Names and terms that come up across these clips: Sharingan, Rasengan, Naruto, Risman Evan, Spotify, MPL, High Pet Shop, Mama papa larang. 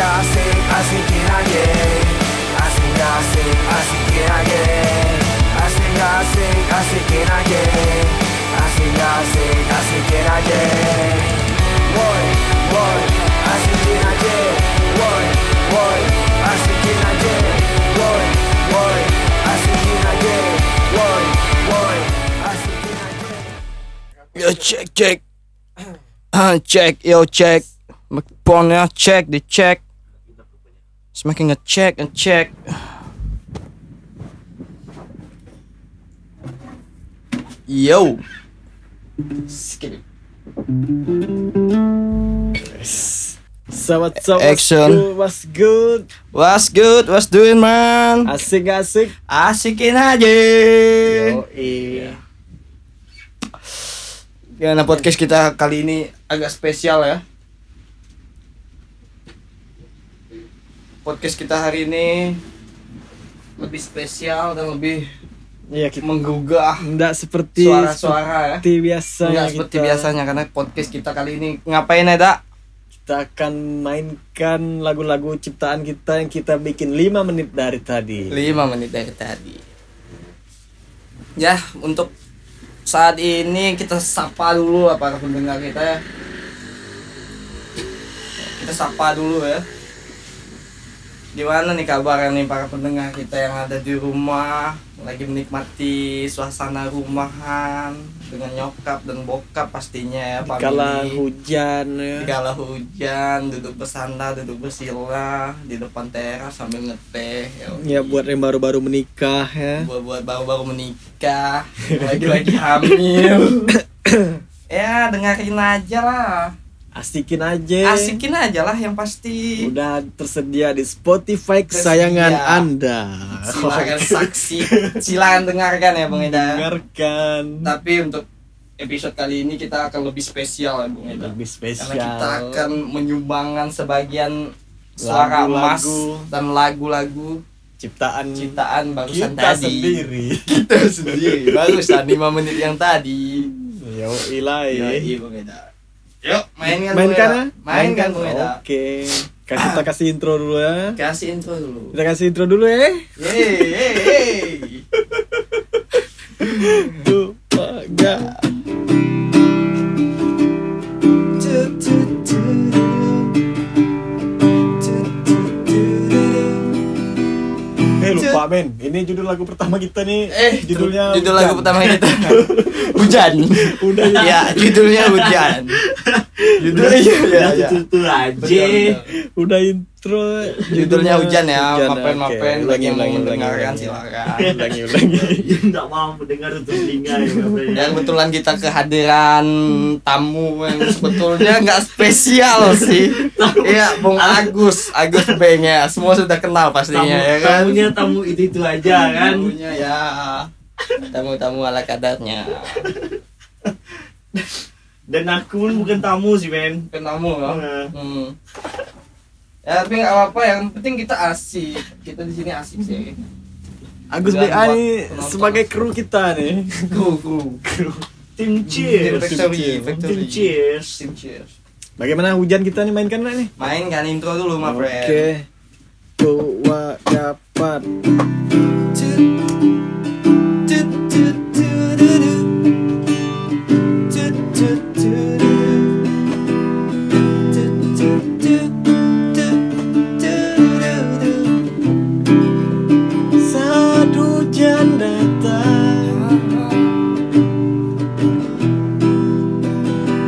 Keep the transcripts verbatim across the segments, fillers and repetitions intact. asik, asikin aja. Asik asik, asikin aja. Asik asik, asikin aja. Asik asik, asikin aja. Woi, woi, asikin aja. Woi, woi, asikin aja. Woi, woi, asikin aja. Woi, woi, asikin aja. Yo cek cek. Cek yo cek. Mikponnya cek, dicek. Semakin ngecek, ngecek. Yo. Skip. So what's up? Action. What's good? What's good? What's doing, man? Asik, asik. Asikin aja. Yo, eh. Ya, nah podcast kita kali ini agak spesial ya. Podcast kita hari ini lebih spesial dan lebih ya, kita menggugah. Enggak seperti suara-suara seperti ya. Biasa. Enggak seperti kita. Biasanya karena podcast kita kali ini ngapain ya, Dak? Kita akan mainkan lagu-lagu ciptaan kita yang kita bikin lima menit dari tadi. lima menit dari tadi. Ya, untuk saat ini kita sapa dulu para pendengar kita ya. Kita sapa dulu ya. Gimana nih kabarnya nih para pendengar kita yang ada di rumah, lagi menikmati suasana rumahan dengan nyokap dan bokap pastinya ya. Dikala hujan ya. Dikala hujan, duduk bersandar, duduk bersila di depan teras sambil ngeteh. Ya, ya buat yang baru-baru menikah ya. Buat buat baru-baru menikah, lagi-lagi hamil. Ya dengerin aja lah. Asikin aja. Asikin aja lah yang pasti. Udah tersedia di Spotify kesayangan tersedia. Anda. Silakan saksi, silakan dengarkan ya Bung Eda. Dengarkan. Tapi untuk episode kali ini kita akan lebih spesial ya Bung Eda. Lebih spesial. Karena kita akan menyumbangkan sebagian suara emas dan lagu-lagu ciptaan ciptaan barusan kita tadi. Sendiri. Kita sendiri. Barusan lima menit yang tadi. Yo ilai. Yo Bung Eda. Yuk, mainkan main kan, ya. Mainkan Bung Eda. Oke. Kasih kita kasih intro dulu ya. Kasih intro dulu. Kita kasih intro dulu ya. Yeay. Tuh, enggak. Eh lupa men, ini judul lagu pertama kita nih. Eh judulnya judul hujan. Lagu pertama kita hujan. Udah ya judulnya hujan. Judulnya ya, ya. Itu aja. Udah intro. Judulnya hujan ya. Mapen-mapen lagi mau mendengarkan silakan. Ulangi ulangi. Enggak mau mendengar tuh telinga ya. Yang kebetulan kita kehadiran tamu yang sebetulnya enggak spesial sih. Iya, Bung Agus, Agus Beng ya. Semua sudah kenal pastinya ya kan. Tamunya tamu itu itu aja kan. Tamunya ya tamu-tamu ala kadarnya. Dan aku pun bukan tamu sih men, bukan tamu kan. Nah. Hmm. Ya tapi nggak apa-apa, yang penting kita asik. Kita di sini asik sih. Agus B A ini sebagai kru kita nih. Kru kru kru. Tim cheers. Tim cheers. Tim cheers. Bagaimana hujan kita nih mainkan nggak nih? Mainkan intro dulu my friend. Oke. Tua dapat.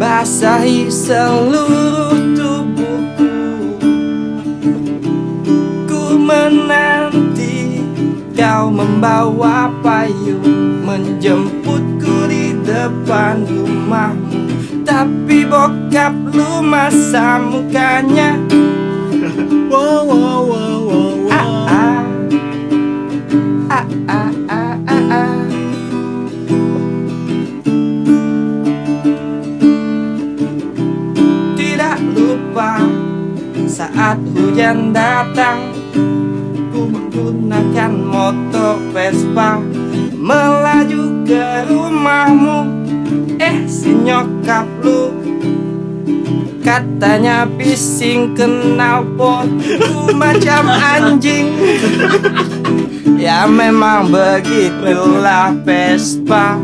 Basahi seluruh tubuhku, ku menanti kau membawa payung menjemputku di depan rumahmu. Tapi bokap lu masa mukanya wow wow wow wow wow ah ah ah ah ah ah. Saat hujan datang, ku menggunakan motor Vespa melaju ke rumahmu. Eh si nyokap lu Katanya bising kenal potku macam anjing. Ya memang begitulah Vespa.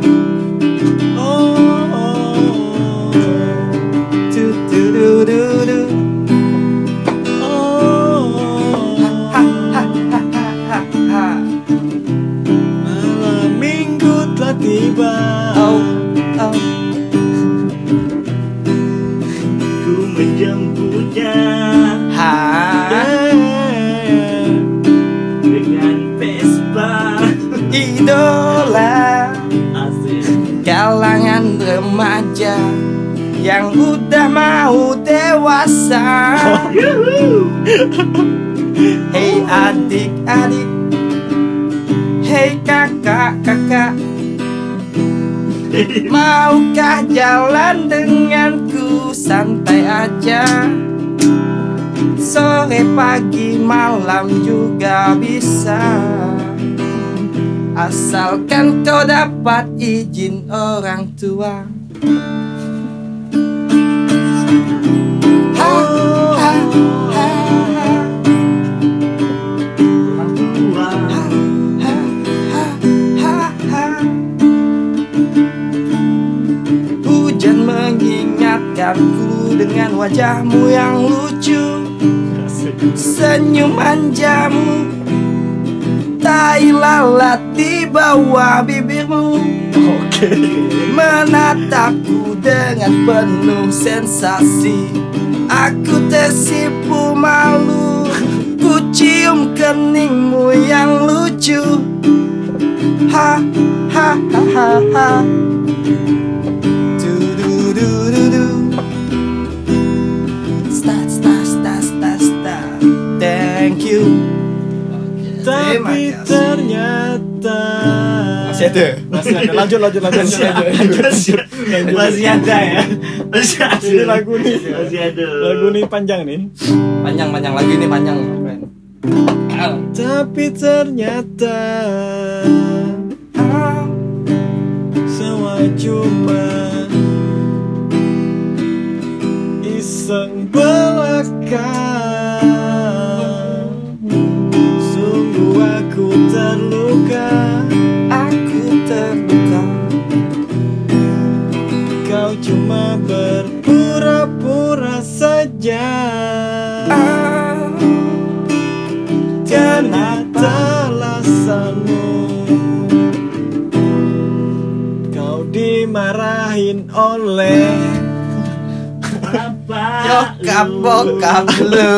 Malam minggu telah tiba. Oh, oh. Ku menjemputnya ha? Dengan Vespa idola asik kalangan remaja yang udah mau dewasa. Hei adik-adik, hei kakak-kakak, maukah jalan denganku? Santai aja, sore pagi malam juga bisa, asalkan kau dapat izin orang tua. Ku dengan wajahmu yang lucu, senyum anjamu, tai lalat di bawah bibirmu, menatapku dengan penuh sensasi. Aku tersipu malu, ku cium keningmu yang lucu. Ha ha ha ha ha. Thank you. Okay. Tapi ternyata masih ada, masih ada. Lanjut, lanjut, lanjut, masih ada, lanjut, lanjut, lanjut. Masih ada ya. Masih ada. Ini lagu nih, masih ada. Lagu nih panjang nih. Panjang, panjang lagi nih panjang. Tapi ternyata semua cuma iseng belaka. Aku terluka, aku terluka. Kau cuma berpura-pura saja. Ah, karena alasanmu kau dimarahin oleh bapak bokap lu.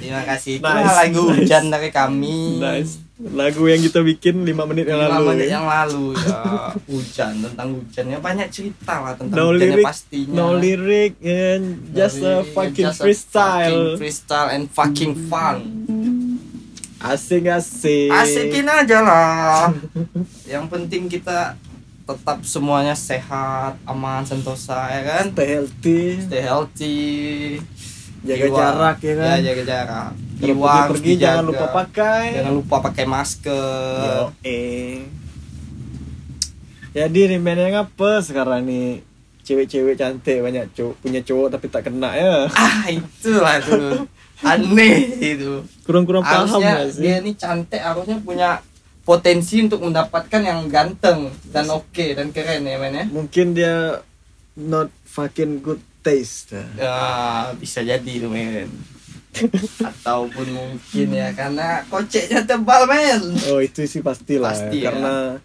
Terima kasih. Nice, itu lagu nice. Hujan dari kami. Nice. Lagu yang kita bikin lima menit yang lalu. lima menit yang lalu ya. Hujan, tentang hujannya banyak cerita lah tentang no hujannya lyric, pastinya. No lyric and just no a fucking just freestyle. A fucking freestyle and fucking fun. Asik-asik. Asikin aja lah. Yang penting kita tetap semuanya sehat, aman, sentosa ya kan? Stay healthy. Stay healthy. Jaga Iwa, jarak ya kan? Ya, jaga jarak. Iwang, pergi dijaga. Jangan lupa pakai. Jangan lupa pakai masker. Yo, eh. Jadi remaining apa sekarang nih? Cewek-cewek cantik banyak cowok, punya cowok tapi tak kena ya. Ah, itulah tuh. Aneh itu. Kurang-kurang paham gak sih? Dia nih cantik harusnya punya potensi untuk mendapatkan yang ganteng dan oke okay, dan keren ya men ya. Mungkin dia not fucking good taste. Ah, bisa jadi tuh men. Ataupun mungkin ya karena koceknya tebal men. Oh itu sih pastilah. Pasti, ya. Karena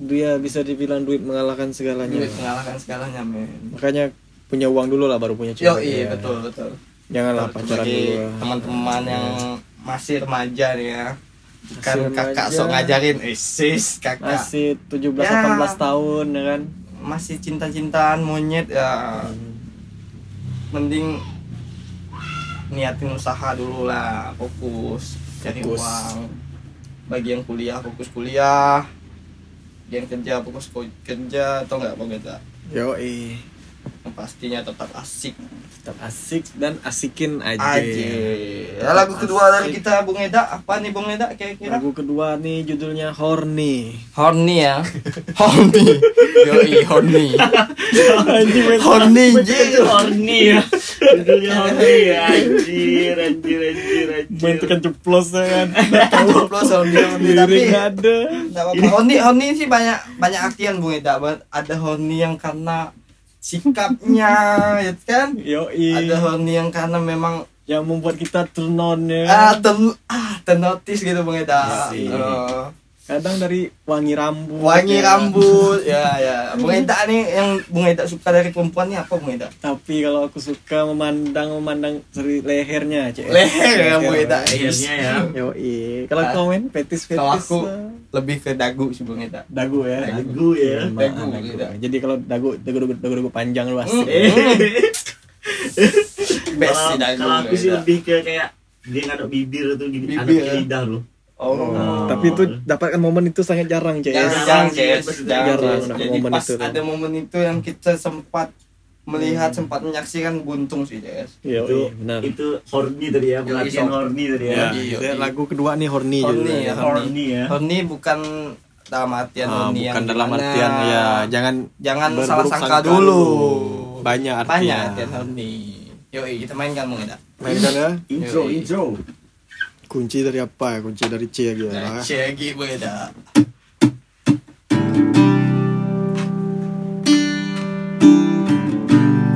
dia bisa dibilang duit mengalahkan segalanya. Duit mengalahkan segalanya men. Makanya punya uang dulu lah baru punya cewek. Yo iya ya. Betul betul. Janganlah pacaran dulu. Teman-teman yang masih remaja nih ya. Kan kakak sok ngajarin, eh sis kakak. Masih tujuh belas delapan belas ya. Tahun ya kan. Masih cinta-cintaan monyet ya. Mending niatin usaha dulu lah, fokus cari uang. Bagi yang kuliah fokus kuliah, yang kerja fokus kerja atau enggak apa enggak. Yo eh. Pastinya tetap asik, tetap asik dan asikin aja. Aje. Ya, lagu kedua asik dari kita Bung Eda, apa nih Bung Eda kira-kira? Lagu kedua nih judulnya Horny. Horny ya. Horny. Yoi, horny. Anjir, horny. Horny ya. Judulnya horny ya. Anjir, anjir, anjir, anjir. Bentukan jeplos kan. Jeplos horny, horny tapi enggak ada. Enggak apa-apa. Horny, horny sih banyak banyak artian Bung Eda. Ada horny yang karena sikapnya, ya kan? Yoi. Ada horny yang karena memang yang membuat kita turn on ya. Ah, ten, ah, ternotis gitu Bang Eda. Uh. Kadang dari wangi rambut. Wangi ya. Rambut. Ya, ya. Bang Eda nih yang Bang Eda suka dari perempuannya apa Bang Eda? Tapi kalau aku suka memandang-memandang dari lehernya, Cek. Leher ya Bang Eda. Lehernya ya. Yoi. Kalau ah. komen petis-petis. Kalau aku lebih ke dagu sih Bung Eda. Dagu ya. Dagu ya. Dagu. dagu, dagu, dagu. Jadi kalau dagu dagu dagu, dagu, dagu panjang luas. Mm. Best sih dagu. Kalau aku sih lebih ke kayak dia ngaduk bibir tuh gini, ada ya. Lidah loh. Oh. Nah, tapi itu dapatkan momen itu sangat jarang, C S. Jarang, C S. Jarang, jarang dapat momen pas itu. Jadi ada momen itu yang kita sempat melihat hmm. sempat menyaksikan buntung sih C S. Iya, itu, benar. Itu horny tadi ya, pelatihan horny tadi ya. Iya, lagu kedua nih horny juga. Horny, ya, horny. horny ya. Horny bukan dalam artian ah, horny bukan yang dalam artian ya, jangan jangan salah sangka dulu. Banyak artinya. Banyak artian horny. Yoi, kita mainkan Bung Eda. Mainkan ya. Intro, intro. Kunci dari apa ya? Kunci dari C gitu ya. C lagi Bung Eda.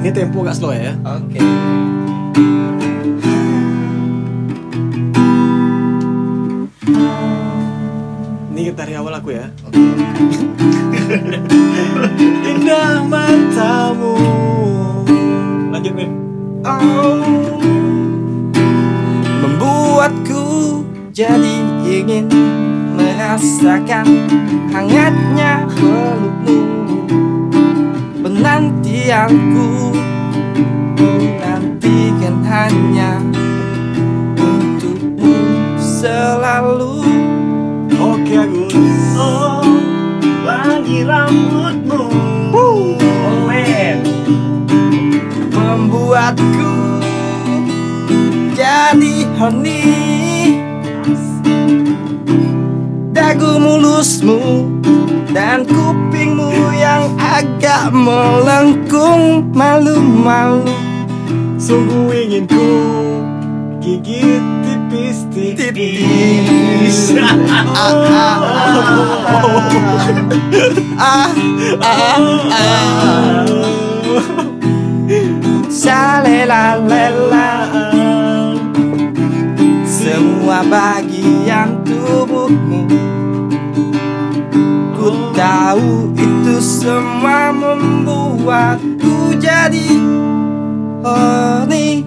Ini tempo gak slow ya? Oke okay. Ini dari awal aku ya. Oke okay. Indah matamu. Lanjut men oh. Membuatku jadi ingin merasakan hangatnya pelukmu. Penantianku menantikan hanya untukmu selalu. Oke Agus. Oh, wangi rambutmu. Woo. Oh man. Membuatku jadi horny. Dagu mulusmu dan kupingmu yang agak melengkung malu-malu. Sungguh ingin ku gigit tipis-tipis. Salela-lela semua bagian tubuhmu. Ku tahu itu semua membuatku jadi horny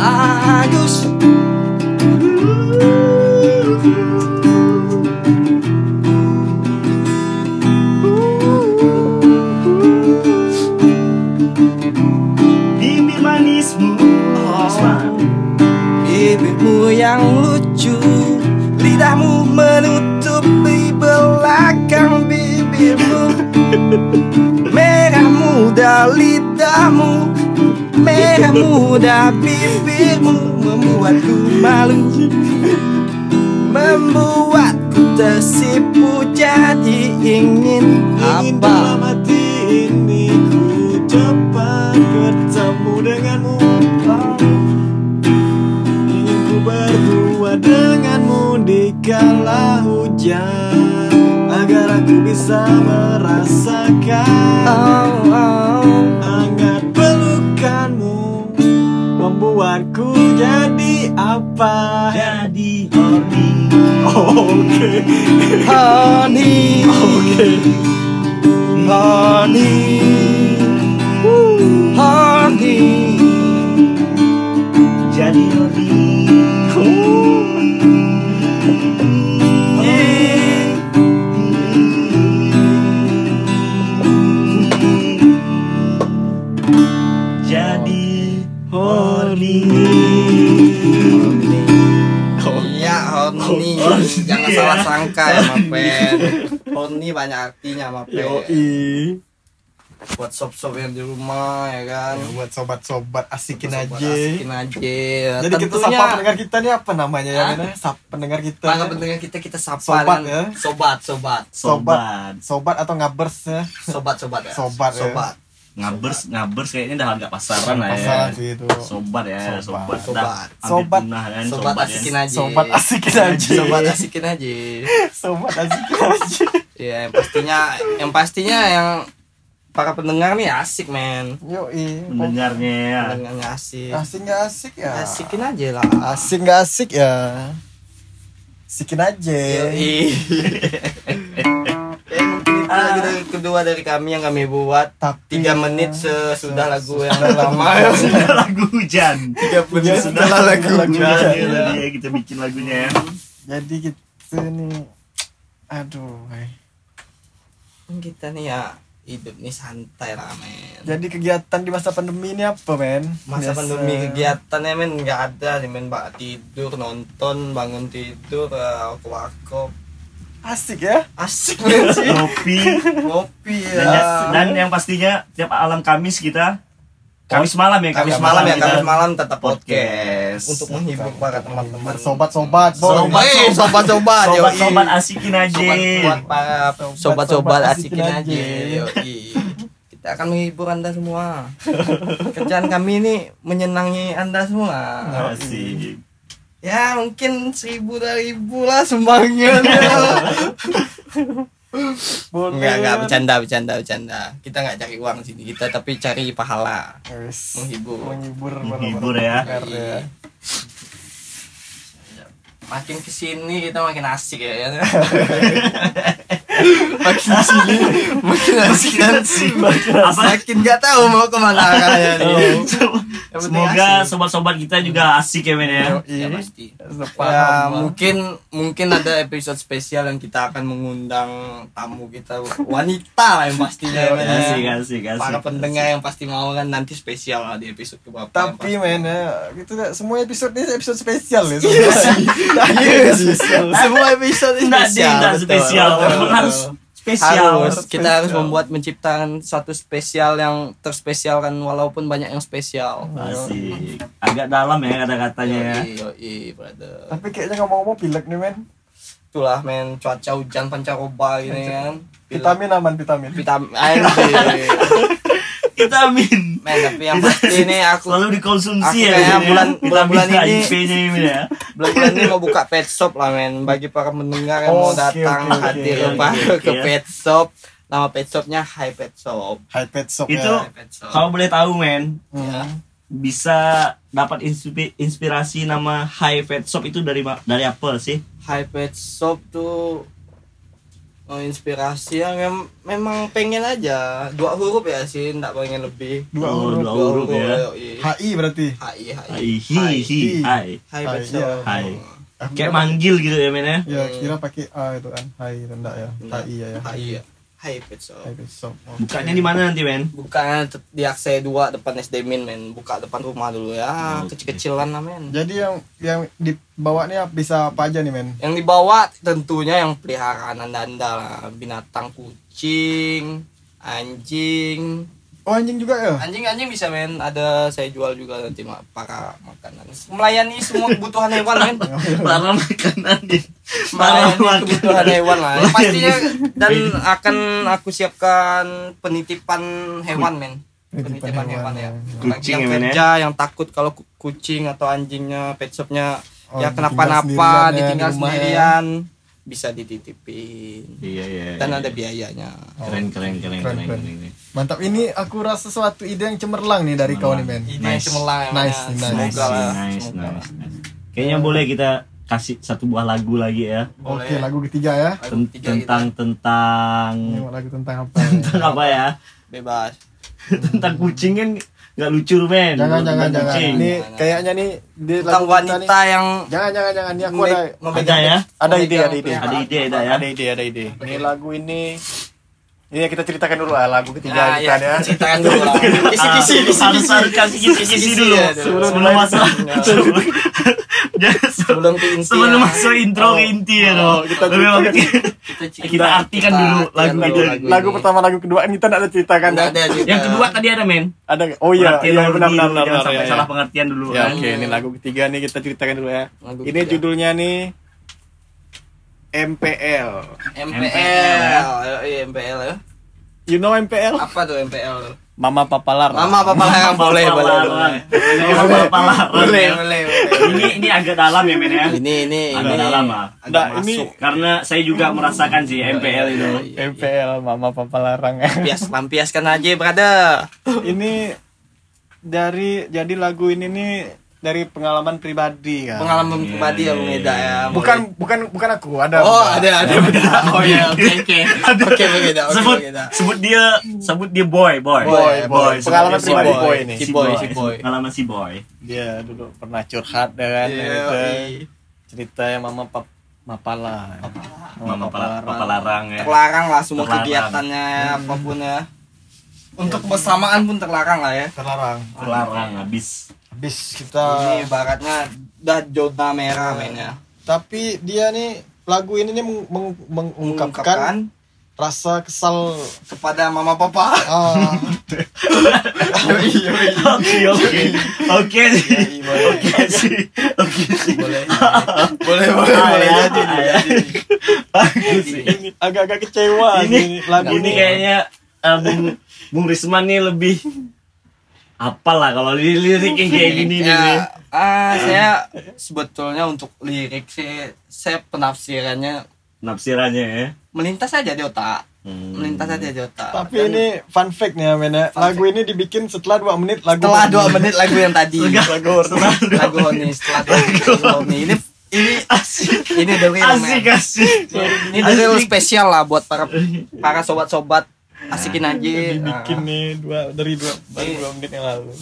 Agus. Bibir manismu, bibirmu yang lucu, lidahmu menutup di belakang bibirmu. Merah muda lidahmu, merah muda bibirmu. Membuatku malu, membuatku tersipu jadi ingin. Ingin dalam hati ini ku dapat bertemu denganmu. Ingin ku berdua denganmu di kala hujan agar aku bisa merasakan oh, oh. hangat pelukanmu. Membuatku jadi apa? Jadi horny. Oke. Horny. Oke. Horny. Horny. Jadi horny. Horny, oh, jangan yeah. salah sangka ya, Mapen. Horny banyak artinya, Mapen. Yoi. buat sob-sob yang di rumah ya kan, ya, buat sobat-sobat asikin sobat aja. Asikin aja. Ya. Jadi tentunya, kita sapa pendengar kita nih apa namanya ya kan? Sapa pendengar kita. Para pendengar kita kita sapa sobat ya. Sobat, sobat, sobat. Sobat atau ngabers ya. Sobat-sobat ya. Sobat. Sobat. Ya. Ngabers, ngabers kayaknya udah harga pasaran lah ya. Sobat ya, sobat. Sobat. Sobat. Sobat asikin aja. Sobat asikin aja. Sobat asikin aja. Sobat asikin aja. Ya, yang pastinya yang pastinya yang para pendengar nih asik men. Yo, pendengarnya ya. Pendengarnya asik. Asik enggak asik ya? Asikin aja lah. Asik enggak asik ya. Asikin aja. Lagi dari kedua dari kami yang kami buat tapi tiga menit sesudah lagu yang lama sudah lagu hujan tiga menit sudah lagu hujan ya kita bikin lagunya ya jadi kita nih aduh kita nih ya hidup nih santai lah men. Jadi kegiatan di masa pandemi ini apa men? Masa biasa. Pandemi kegiatannya men nggak ada nih men, bak tidur nonton bangun tidur ke warkop. Asik ya? Asik men sih. Ngopi. Ngopi ya. Dan, dan yang pastinya tiap malam Kamis kita Kamis malam ya, Kamis, Kamis malam, malam ya, Kamis malam tetap podcast. Untuk menghibur para teman-teman sobat-sobat, sobat-sobat, sobat-sobat, sobat-sobat asikin aja. Sobat para sobat-sobat asikin aja. Kita akan menghibur Anda semua. Kerjaan kami ini menyenangi Anda semua. Asik. Ya mungkin seribu dari ribu lah sumbangnya. Enggak, enggak, bercanda, bercanda, bercanda. Kita enggak cari uang sini kita, tapi cari pahala. Yes. Menghibur. Menghibur, menghibur ya. ya. Makin kesini kita makin asik ya. makin kesini makin asik dan sih. Makin nggak tahu mau kemana arahnya nih. Semoga asik. Sobat-sobat kita juga asik ya men ya. Ya pasti. Ya, mungkin mungkin ada episode spesial yang kita akan mengundang tamu kita wanita yang pastinya. Asik, asik, asik. Para pendengar asik. Yang pasti mau kan nanti spesial lah di episode keberapa. Tapi men ya, gitu semua episode ini episode spesial ya. Yes. Semua episode spesial. Nah, spesial. Betul. Harus spesial. Harus, kita harus membuat menciptakan satu spesial yang terspesialkan walaupun banyak yang spesial. Asik. Agak dalam ya kata-katanya ya. Yoi, brother. Tapi kayaknya ngomong-ngomong pilek nih, men. Itulah men, cuaca hujan pancaroba gini kan. Vitamin aman, vitamin. Vitamin. Vitamin. Men, tapi yang pasti ini aku selalu dikonsumsi aku ya. Bulan bulan ini, ya. Bulan ini mau buka pet shop lah men. Bagi para pendengar yang oh, mau datang okay, okay, hadir okay, okay, okay, ke yeah. Pet shop. Nama pet shopnya High Pet Shop. High Pet Shop. Itu ya. Kalau boleh tahu men, hmm. bisa dapat inspirasi nama High Pet Shop itu dari dari apa sih? High Pet Shop tuh oh, inspirasi yang mem- memang pengen aja dua huruf ya sih, nggak pengen lebih dua huruf, dua huruf, dua huruf ya. H I berarti. H I H I H I H I kayak manggil gitu ya men ya. Ya kira pakai A itu kan. H I rendah ya. H I ya ya. H I ya. High Pet Shop. Okay. Bukanya di mana nanti men? Bukanya di Akse dua depan S D Min men. Buka depan rumah dulu ya. Okay. Kecil-kecilan lah men. Jadi yang yang dibawa nih bisa apa aja nih men? Yang dibawa tentunya yang peliharaan Anda-anda lah. Binatang kucing, anjing. Oh anjing juga ya? Anjing-anjing bisa men, ada saya jual juga nanti mak para makanan. Melayani semua kebutuhan hewan men. Para makanan ya. Melayani kebutuhan hewan lah. Pastinya dan akan aku siapkan penitipan hewan men. Penitipan hewan ya. Kucing yang kerja, yang takut kalau kucing atau anjingnya pet shopnya oh, ya kenapa-napa, ditinggal sendirian. Bisa dititipin. Iya, iya, dan iya. Ada biayanya. Keren, keren, keren, keren, keren, keren. Mantap, ini aku rasa suatu ide yang cemerlang nih dari kau nih, men. Ide nice. Yang cemerlang. Nice, nice, nice, nice, nice, nice. Kayaknya boleh kita kasih satu buah lagu lagi ya. Oke, okay, lagu ketiga ya. Lagu ketiga tentang kita. tentang ini lagu tentang apa? Tentang apa ya? Bebas. Tentang kucing kan nggak lucu men. Jangan jangan jangan. Kucing. Ini kayaknya nih dia lagu wanita yang jangan jangan jangan ini aku ada memegang ya. Ada ide ada ide. Ada ide ada ya. Ada ide ada ide. Ini lagu ini Iya, kita ceritakan dulu lagu ketiga nah, kita ya. Ceritakan dulu lah. Kisi-kisi, kisi-kisi, kisi-kisi dulu. Sebelum masuk, sebelum ke inti. Sebelum masuk intro ke inti ya, kita artikan dulu lagu itu. Lagu pertama, lagu kedua kita enggak ada ceritakan. Yang kedua tadi ada, men. Ada. Oh iya, iya benar-benar jangan sampai salah pengertian dulu. Oke, ini lagu ketiga nih kita ceritakan dulu ya. Ini judulnya nih M P L. M P L. M P L ya. You know M P L? Apa tuh M P L? Mama papa larang. Mama papa larang boleh boleh. Mama papa larang. Boleh boleh. Ini ini agak dalam ya, men ya. Ini ini agak dalam ah. Enggak, ini karena saya juga merasakan sih M P L itu. M P L Mama papa larang. Bias lampiaskan aja, brother. Ini dari jadi lagu ini nih dari pengalaman pribadi kan. Pengalaman yeah, pribadi yeah, yang beda ya. Mulai. Bukan bukan bukan aku, ada. Oh, bukan. ada ada beda. Oh ya, oke oke. Oke beda. Sebut sebut dia sebut dia boy, boy. Boy, boy. Pengalaman pribadi boy ini. Si boy, si boy. Pengalaman si boy. Dia dulu pernah curhat kan. Cerita yang mama papa mapala. Mama papa larang ya. Larang lah semua kegiatannya apapun ya. Untuk bersamaan pun terlarang lah ya. Terlarang. Terlarang habis. Bis kita ini baratnya udah zona merah mainnya. Tapi dia nih lagu ini nih meng, meng, mengungkapkan rasa kesal kepada mama papa. Oke oke oke sih oke sih oke sih boleh boleh boleh boleh jadi agak-agak kecewa ini lagu ini kayaknya Bung Bung Risman nih lebih apalah kalau lirik yang kayak gini ya, nih. Ah, saya sebetulnya untuk lirik sih saya penafsirannya penafsirannya ya. Melintas aja di otak. Hmm. Melintas aja di otak. Tapi dan ini fun fact nih, men. Lagu fact. Ini dibikin setelah dua menit lagu setelah dua menit lagu yang tadi. lagu setelah lagu ini setelah lagu ini ini asik. Ini dari asik asik. Ini dari spesial lah buat para para sobat-sobat. Asikin aja dibikin nih dua dari dua baru dua menit yang lalu.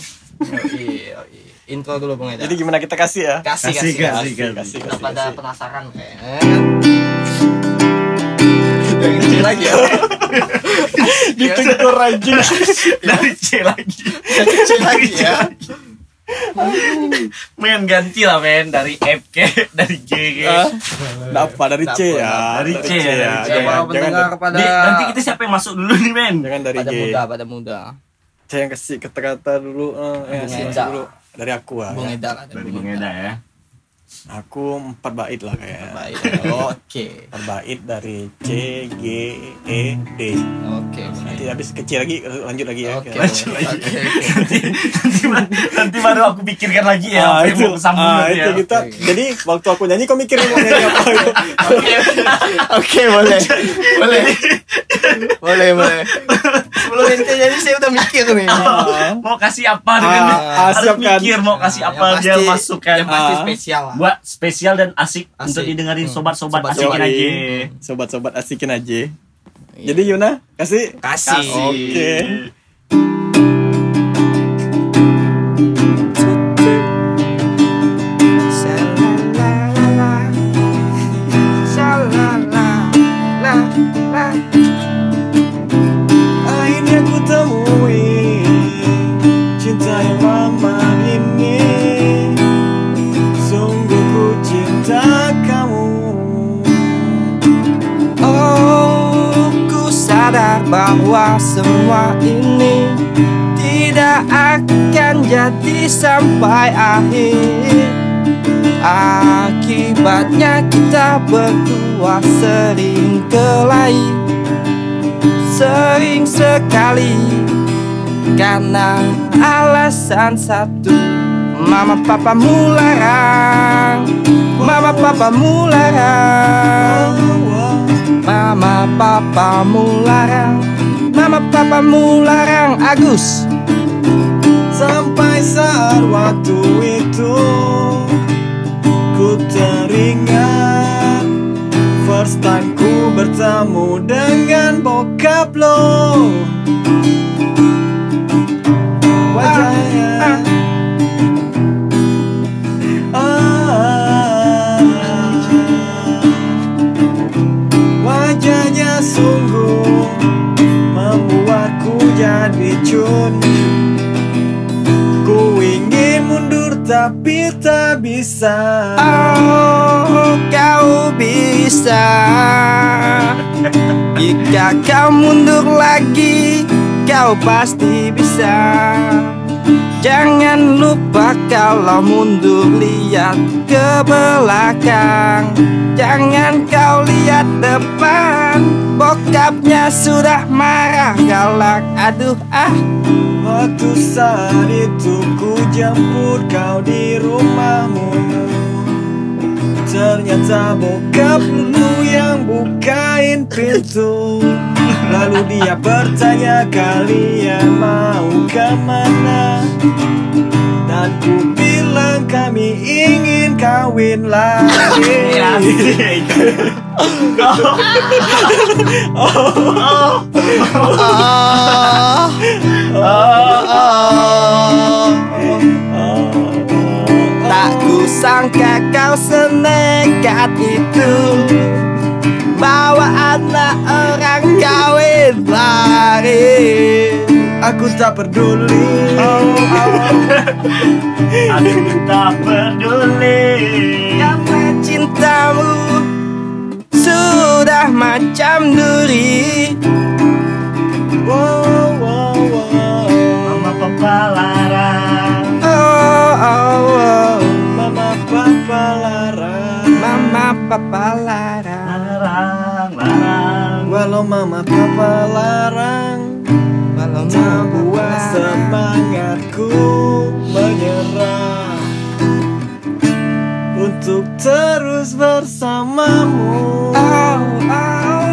Iya, intro dulu Bang Eda. Jadi gimana kita kasih ya? Kasih kasih kasih kasih. Pada penasaran kayaknya. Dari C lagi ya. Ditegur aja dari C lagi. Dari C lagi ya. Men ganti lah men dari F ke dari G ke apa dari C ya dari C ya jangan pendengar kepada nanti kita siapa yang masuk dulu nih men jangan dari G pada muda pada muda saya yang kasih kata-kata dulu eh dulu dari aku ah Bung Eda dari Bung Eda ya aku empat bait lah kayak oke empat bait dari C G E D oke nanti habis kecil lagi lanjut lagi ya lanjut lagi nanti baru aku pikirkan lagi ya itu sambungan ya kita jadi waktu aku nyanyi kau mikirin mau nyanyi apa oke oke boleh boleh boleh boleh sebelum nanti nyanyi saya udah mikir nih mau kasih apa dengan harus mikir mau kasih apa dia masuk kan pasti spesial lah spesial dan asik, asik untuk didengarin sobat-sobat hmm. asikin aja. Sobat-sobat asikin aja. Yeah. Jadi Yuna, kasih. Kasih. Oke. Okay. Akhirnya ku temui cinta yang lama ini. Bahwa semua ini tidak akan jadi sampai akhir. Akibatnya kita berdua sering kelahi, sering sekali, karena alasan satu. Mama papamu larang, mama papamu larang, mama papamu larang, mama papamu larang Agus. Sampai saat waktu itu ku teringat first time ku bertemu dengan bokap lo. Wajahnya ah, ah. sungguh Ku ingin mundur tapi tak bisa. Oh, kau bisa. Jika kau mundur lagi, kau pasti bisa. Jangan lupa kalau mundur lihat ke belakang. Jangan kau lihat depan. Bokapnya sudah marah galak. Aduh ah. Waktu saat itu ku jemput kau di rumahmu. Ternyata bokapmu yang bukain pintu. Lalu dia bertanya kalian mau kemana. Dan ku bilang kami ingin kawin lagi. Tak kusangka kau senekat itu, bawa anak orang kawin lari. Aku tak peduli. Oh, oh. Aku tak peduli. Karena cintamu sudah macam duri. Wow, wow, wow. Mama papa larang. Oh, oh, oh. Mama papa larang. Mama papa larang. Larang, larang. Walau mama papa larang, tak buat semangatku menyerah untuk terus bersamamu. Oh, oh.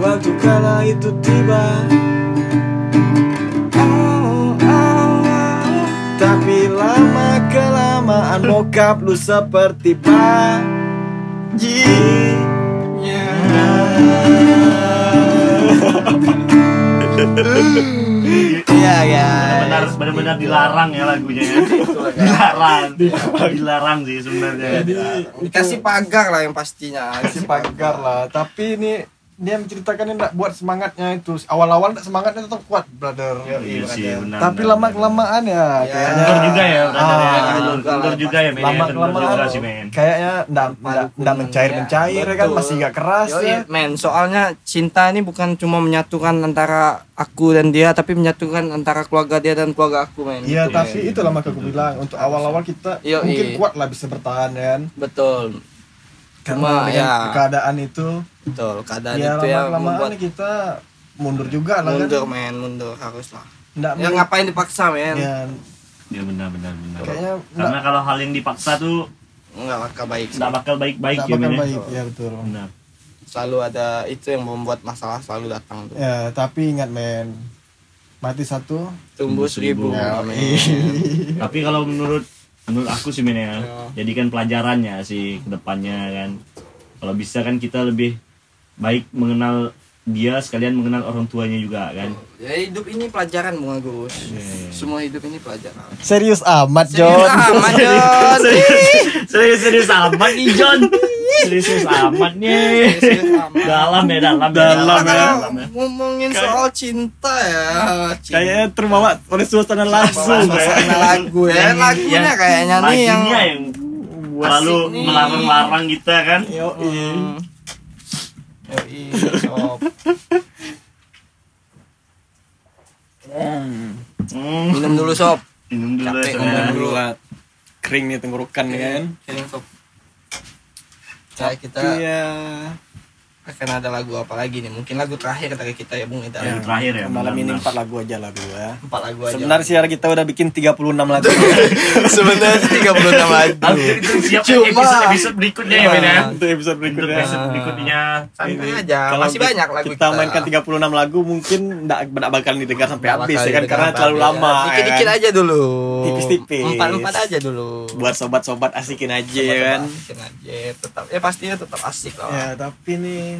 Waktu kala itu tiba. Oh, oh, oh. Tapi lama kelamaan bokap lu seperti bajinya. Iya guys, benar-benar benar-benar dilarang ya lagunya ya. Dilarang, dilarang sih sebenarnya. Dikasih pagar lah yang pastinya, kasih pagar lah. Tapi ini dia menceritakan enggak buat semangatnya itu. Awal-awal enggak semangatnya tetap kuat, brother. Iya, iya sih, benar. Tapi lama-kelamaan ya kayaknya mundur juga ya, mundur juga ya, men. Kayaknya enggak mencair-mencair kan, masih enggak keras ya. Men, soalnya cinta ini bukan cuma menyatukan antara aku dan dia, tapi menyatukan antara keluarga dia dan keluarga aku, men. Iya, tapi itulah maka aku bilang untuk awal-awal kita mungkin kuat lah bisa bertahan kan. Betul. Karena ya, keadaan itu, betul, keadaan ya, itu yang membuat kita mundur juga lah, mundur kan? men, mundur haruslah. Nggak ya, ngapain dipaksa men? Ya, ya benar benar benar. Kayaknya, karena kalau hal yang dipaksa tuh nggak bakal baik. Nggak bakal baik baik ya men. Baik, ya betul. Benar. Selalu ada itu yang membuat masalah selalu datang tuh. Ya tapi ingat men, mati satu tumbuh seribu. Ya, tapi kalau menurut Menurut aku sih men ya, jadikan pelajarannya sih kedepannya kan. Kalau bisa kan kita lebih baik mengenal dia, sekalian mengenal orang tuanya juga kan. Ya hidup ini pelajaran Bung Agus. Yeah. Semua hidup ini pelajaran. Serius amat John. Serius amat John. Serius serius amat nih John. Serius serius amat nih. Dalam ya dalam dalam ya. Ngomongin soal cinta ya. Kayaknya terbawa oleh suasana langsung. Suasana lagu ya. Lagunya kayaknya nih yang lalu melarang-larang kita kan. Yo i. Yo minum dulu sob. Minum dulu sob. Kering nih tenggorokan kan. Kering sob. Saya kita akan ada lagu apa lagi nih? Mungkin lagu terakhir dari kita ya Bung. Itu ya, terakhir ya. Malam ini empat lagu aja lah gua. Empat lagu aja. Sebenarnya siar kita udah bikin tiga puluh enam lagu. Sebenarnya tiga puluh enam lagu. Itu siap episode berikutnya ya men ya. Untuk episode berikutnya. Episode berikutnya. Santai aja. Masih banyak lagu kita. Kita mainkan tiga puluh enam lagu mungkin enggak enggak bakalan didengar sampai habis ya kan karena terlalu lama. Dikit-dikit aja dulu. Tipis-tipis. Empat-empat aja dulu. Buat sobat-sobat asikin aja ya kan. Asikin aja tetap. Ya pastinya tetap asik lah. Ya, tapi nih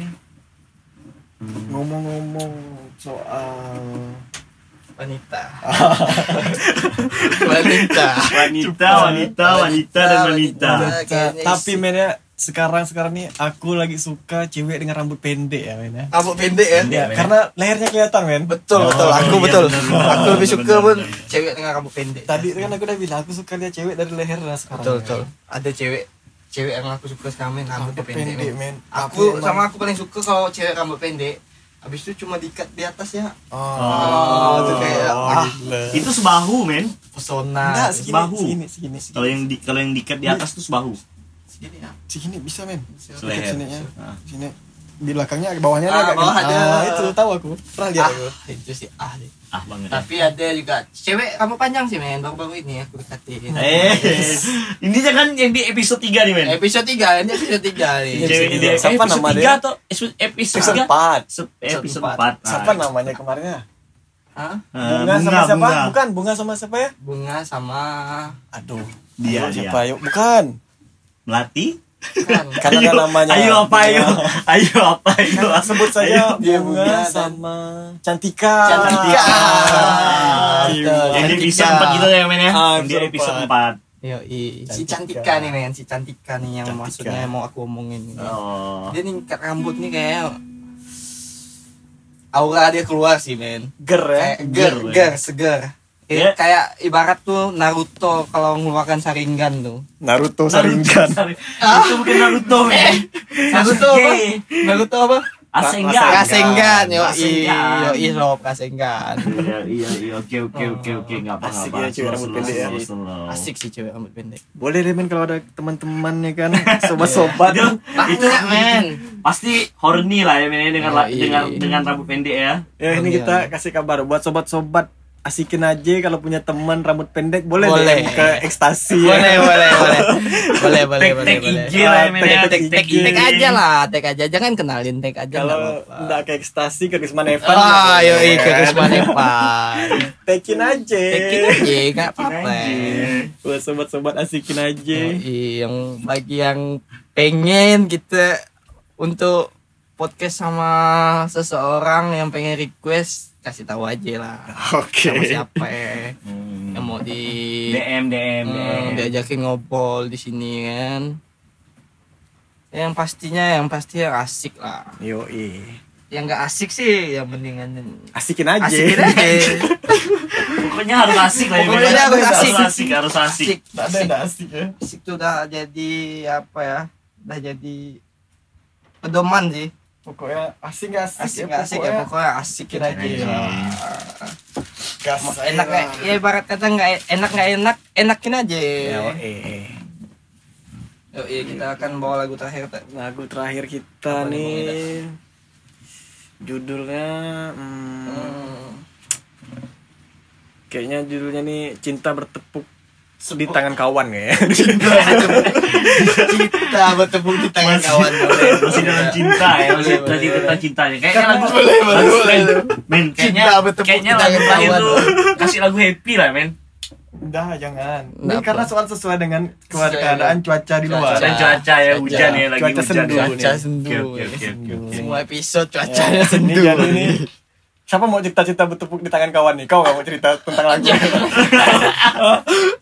ngomong-ngomong soal wanita. wanita wanita wanita wanita dan wanita, wanita. Tapi men sekarang-sekarang nih aku lagi suka cewek dengan rambut pendek ya men ya. Rambut pendek ya? Iya, karena lehernya kelihatan men. Betul, oh, betul. Aku iya, betul. Bener, aku lebih suka bener, pun bener. Cewek dengan rambut pendek. Tadi kan aku udah bilang aku suka lihat cewek dari leher lah sekarang. Betul, ya. Betul. Ada cewek cewek yang aku suka sekarang men rambut pendek. pendek men. Aku Tapi, sama aku paling suka kalau cewek rambut pendek. Habis itu cuma diikat di atas ya. Oh, oh itu kayak oh, ah, itu sebahu men. Pesona. Sebahu. Segini, segini, segini. Kalau yang di kalau yang diikat di atas tuh sebahu. Segini ya. Segini bisa men. Seleher. Nah. Sini. Di belakangnya bawahnya ah, agak bawah ada ah, itu tahu aku. Pernah lihat ah, aku. Itu sih ah. Ah banget. Tapi ya. Ada juga cewek kamu panjang sih men. Baru-baru ini aku dekatin. Eh. Ini jangan yang di episode tiga nih men. Episode tiga, ini episode tiga nih. Cewek di siapa namanya? episode tiga atau episode empat? Episode empat. Siapa namanya kemarinnya? Hah? Bunga sama siapa? Bukan, Bunga sama siapa ya? Bunga sama aduh, dia siapa? Yuk, bukan. Melati? Kan. Karena ayo, namanya ayo apa ayo ayo apa ayo kan, sebut saja Bunga sama Cantika Cantika yang di episode empat gitu ya men ya di episode empat yo si Cantika nih men si Cantika nih yang Cantika. Maksudnya mau aku omongin ini oh. Dia ningkat rambut nih kayak aura dia keluar sih men ger ya ger ger seger. Eh, yeah. Kayak ibarat tuh Naruto kalau ngeluarkan Sharingan tuh. Naruto Sharingan. Ah? Itu bukan Naruto. Eh. Naruto apa? Naruto apa? Rasengan. Rasengan yo. Yo i sob Rasengan. Iya iya iya oke oke oke oke enggak apa-apa. Asik sih rambut pendek ya. Asik sih cewek rambut pendek. Boleh deh men kalau ada teman-teman ya kan sobat-sobat itu men. Pasti horny lah ya men dengan dengan dengan rambut pendek ya. Ya ini kita kasih kabar buat sobat-sobat asikin aja kalau punya teman rambut pendek boleh, boleh. Deh ke ekstasi boleh, ya. boleh boleh boleh boleh boleh boleh boleh tek tek tek aja lah tek aja jangan kenalin tek aja kalau nggak ke ekstasi ke Risman Evan ah oh, yo i ke Risman Evan tekin aja tekin aja nggak apa-apa buat sobat-sobat asikin aja yoi, yang bagi yang pengen kita untuk podcast sama seseorang yang pengen request kasih tahu aja lah. Oke. Okay. Sama siapa ya? Hmm. Yang mau di D M D M. Hmm, diajakin ngobrol di sini kan. Yang pastinya yang pasti yang asik lah. Yoi. Yang enggak asik sih yang mendingan asikin aja. Asikin aja. Pokoknya harus asik lah. Pokoknya harus asik. Harus asik, harus asik. asik. Enggak ada enggak asik ya. Asik tuh udah jadi apa ya? Udah jadi pedoman sih. Pokoknya asik gak asik, asik ya, asik pokoknya, ya, pokoknya asik aja ya. Gas enak gak, ya ibarat kata gak enak gak enak, enakin aja ya. eh. Yuk iya kita akan bawa lagu terakhir tak? Lagu terakhir kita apa nih judulnya hmm, hmm. Kayaknya judulnya nih Cinta Bertepuk di tangan kawan ya. Cinta cinta bertepuk di tangan masih, kawan boleh. Masih dalam cinta ya, masih tadi tentang cintanya. Kayaknya lagu boleh banget. Men, kayaknya kayaknya lagu terakhir tuh kasih lagu happy lah, men. Udah jangan. Ini karena soal sesuai dengan keadaan cuaca di luar. Dan cuaca ya hujan ya lagi hujan. Cuaca sendu. Semua episode cuacanya sendu. Siapa mau cerita-cerita bertepuk di tangan kawan nih? Kau gak mau cerita tentang lagu?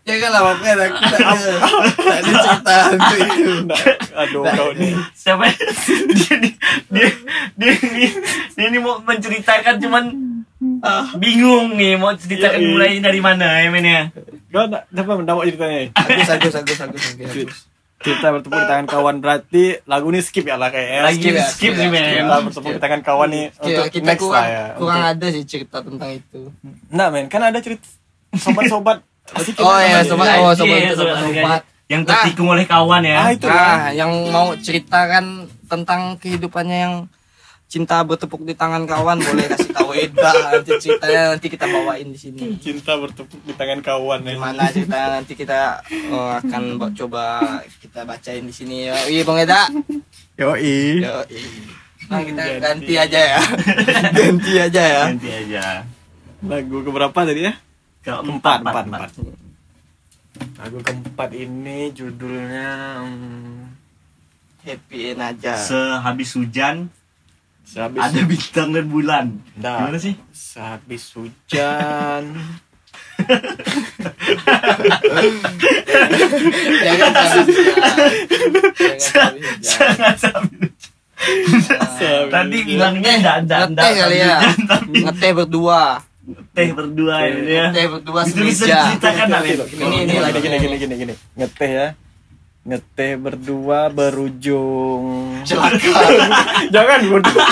Ya kan lah, makanya kita ada cerita hantu itu. Aduh, kau nih siapa? Dia nih Dia nih Dia nih mau menceritakan cuman bingung nih, mau ceritakan mulai dari mana ya men ya? Kau gak mau ceritanya? Agus, Agus, Agus, Agus Cinta Bertepuk di Tangan Kawan berarti lagu ini skip ya lah kayaknya. Lagi skip, ya, skip, skip nih men. Cinta Bertepuk di Tangan Kawan nih skip, untuk kita next kurang, lah ya. Kurang untuk... ada sih cerita tentang itu. Nah men, kan ada cerita sobat-sobat. Oh iya, sobat-sobat yang tertikung oleh kawan ya. Ah itu lah, yang mau ceritakan tentang kehidupannya yang Cinta Bertepuk di Tangan Kawan boleh kasih tahu Eda. Nanti ceritanya nanti kita bawain di sini. Cinta Bertepuk di Tangan Kawan. Gimana ceritanya nanti kita oh, akan coba kita bacain di sini. Yoi Bang Eda. Yoi. Yoi. Nah kita ganti, ganti aja ya. Ganti aja ya. Ganti aja. Lagu keberapa tadi ya? Keempat. Empat. Empat. Lagu keempat ini judulnya hmm, Happy-in aja. Sehabis hujan. Sehabis ada bintang dan bulan. Nah, gimana sih? Sehabis hujan. Jangan sambil tadi bilangnya enggak enggak kali ya. Ngeteh berdua. Ngeteh berdua ini ya. Ngeteh berdua semeja. Ini ini lagi gini gini gini gini. Ngeteh ya. Ngeteh berdua berujung celaka. Jangan berdua.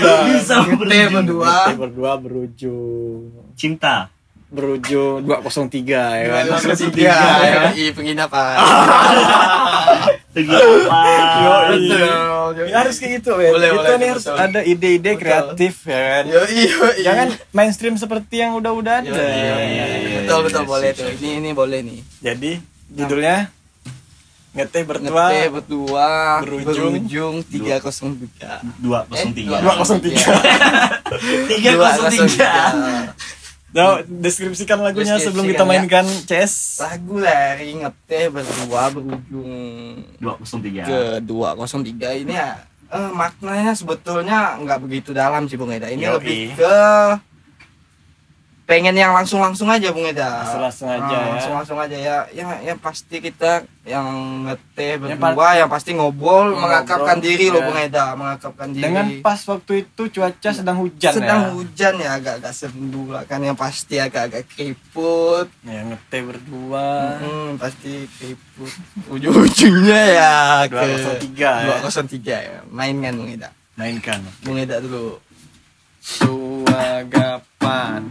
Ngeteh berdua. Ngeteh berdua berujung cinta. Berujung dua nol tiga ya kan. dua nol tiga ya. I penginapan. Penginapan. Ya harus kayak gitu ya. Boleh, kita nih harus ada ide-ide betul. Kreatif ya kan. Yo, yo, yo. Jangan mainstream seperti yang udah-udah ada. Yo, yo, yo, yo, yo. Betul betul yo, yo, yo. Boleh tuh. Ini ini boleh nih. Jadi judulnya Ngeteh berdua, ngeteh berdua berujung, berujung tiga nol tiga. dua nol tiga. Eh, dua nol tiga. tiga nol tiga. Nah, deskripsikan lagunya deskripsikan sebelum kita mainkan ya. C S. Lagu lari ngeteh berdua berujung dua nol tiga. Ke dua nol tiga ini ya eh, maknanya sebetulnya enggak begitu dalam sih Bung Eda. Ini Yoi. Lebih ke pengen yang langsung-langsung aja Bung Eda. Langsung-langsung aja. Nah, langsung-langsung aja ya. Ya yang pasti kita yang ngeteh berdua yang, pa- yang pasti ngobrol, ngobrol mengakapkan diri ya. Loh Bung Eda, mengakapkan diri. Dengan pas waktu itu cuaca sedang hujan sedang ya. Sedang hujan ya agak-agak sendu lah kan yang pasti agak-agak keriput. Ya ngeteh berdua. Hmm, pasti keriput. Ujung-ujungnya ya ke dua nol tiga ya. dua nol tiga ya. Mainkan Bung Eda. Mainkan. Bung Eda dulu. Suagapan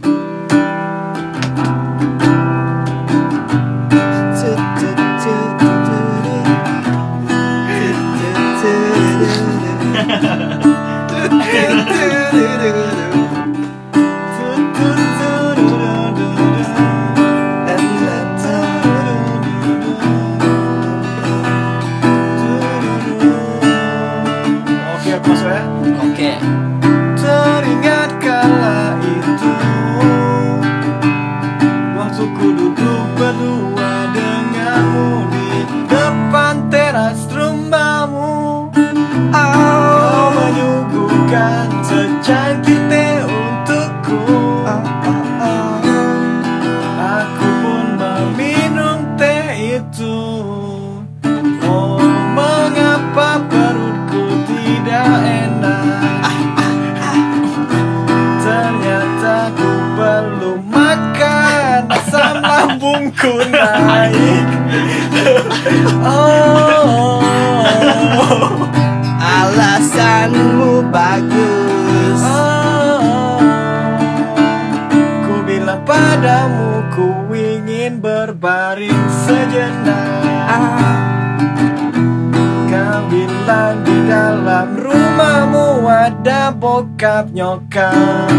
bokap nyokap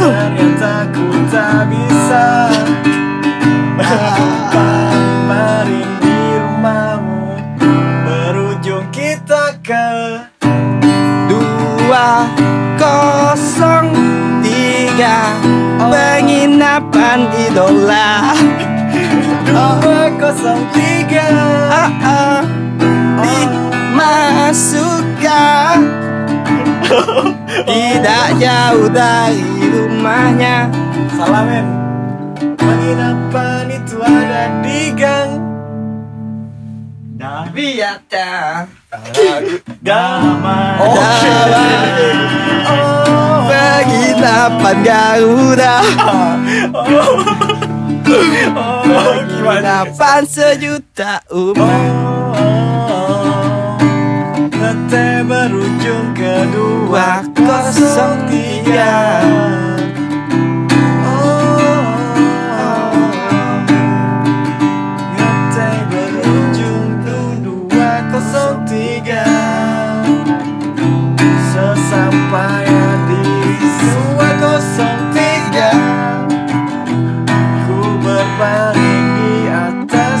ternyata ku tak bisa berpaling di rumahmu berujung kita ke dua kosong tiga penginapan idola dua kosong tiga di Masuka tidak jauh dari rumahnya. Salamin. Penginapan itu ada di gang Dabiata Damai. Oh, oh. Penginapan Garuda. Oh, penginapan sejuta umat. Ngeteh berujung kedua kosong tiga. Ngeteh berujung kedua kosong tiga. Sesampaian di dua kosong tiga, ku berbaring di atas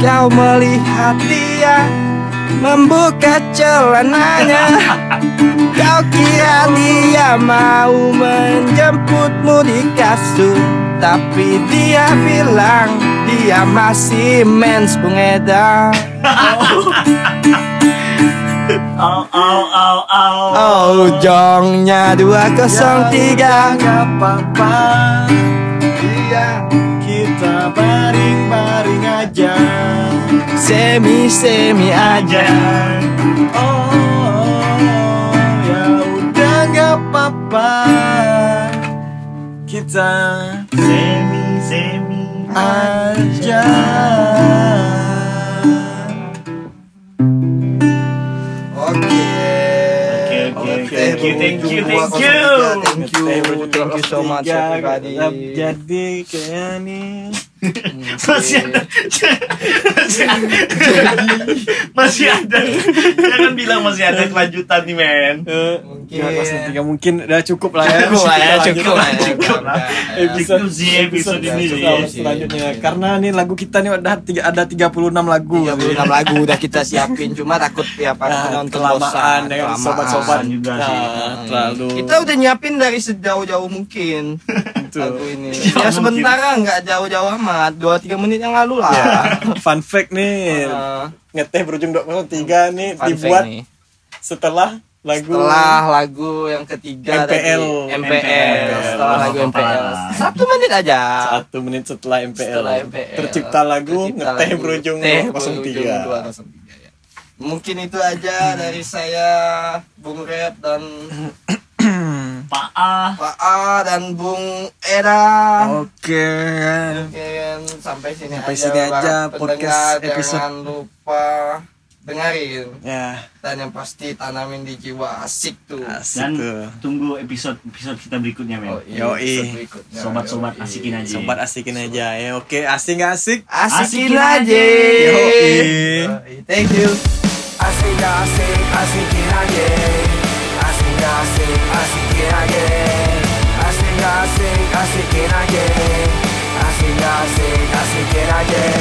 kau melihat dia membuka celananya. Kau kira dia mau menjemputmu di kasur, tapi dia bilang dia masih mens Bung Eda. Oh, oh, oh, oh, oh, jongnya dua kosong tiga. Gak apa-apa, iya, kita baring-baring aja, semi-semi aja. Oh, oh, oh, ya udah gak apa-apa, kita semi-semi aja. Thank you, thank you, thank you, thank you so much everybody. Jadi kayak nih masih ada, masih ada, jangan bilang masih ada kelanjutan nih men. Mungkin mungkin udah cukup lah ya, cukup lah ya, cukup lah, cukup lah. Episode episode ini selanjutnya, karena nih lagu kita nih ada ada tiga puluh enam lagu, tiga puluh enam lagu udah kita siapin, cuma takut ya para penonton kelamaan dengan sobat-sobat juga sih. Lalu kita udah nyiapin dari sejauh-jauh mungkin lagu ini. Ya sementara nggak jauh-jauh amat, dua tiga menit yang lalu lah. Ya, fun fact nih, uh, ngeteh berujung dua kosong tiga nih dibuat nih setelah lagu setelah lagu yang ketiga M P L, M P L, M P L. Setelah lagu M P L. Satu menit aja. Satu menit setelah M P L. Setelah M P L tercipta lagu ngeteh berujung dua kosong tiga. Mungkin itu aja dari saya, Bung Red dan Pak A, Pak A dan Bung Era. Oke. Mungkin sampai sini sampai aja. Sampai sini aja podcast episode. Jangan lupa dengerin. Ya. Dan yang pasti tanamin di jiwa, asik tuh. Asik dan tuh. Tunggu episode episode kita berikutnya, men. Oh, yoi. Sobat-sobat asikin aja. Sobat asikin Sobat. aja. Ya oke, asik gak asik? Asikin, asikin aja. Yoi. Yoi. Thank you. Asik gak asik, asikin aja. Asik gak asik, asikin aja. Asik gak asik, asikin aja. Asik gak asik, asikin aja.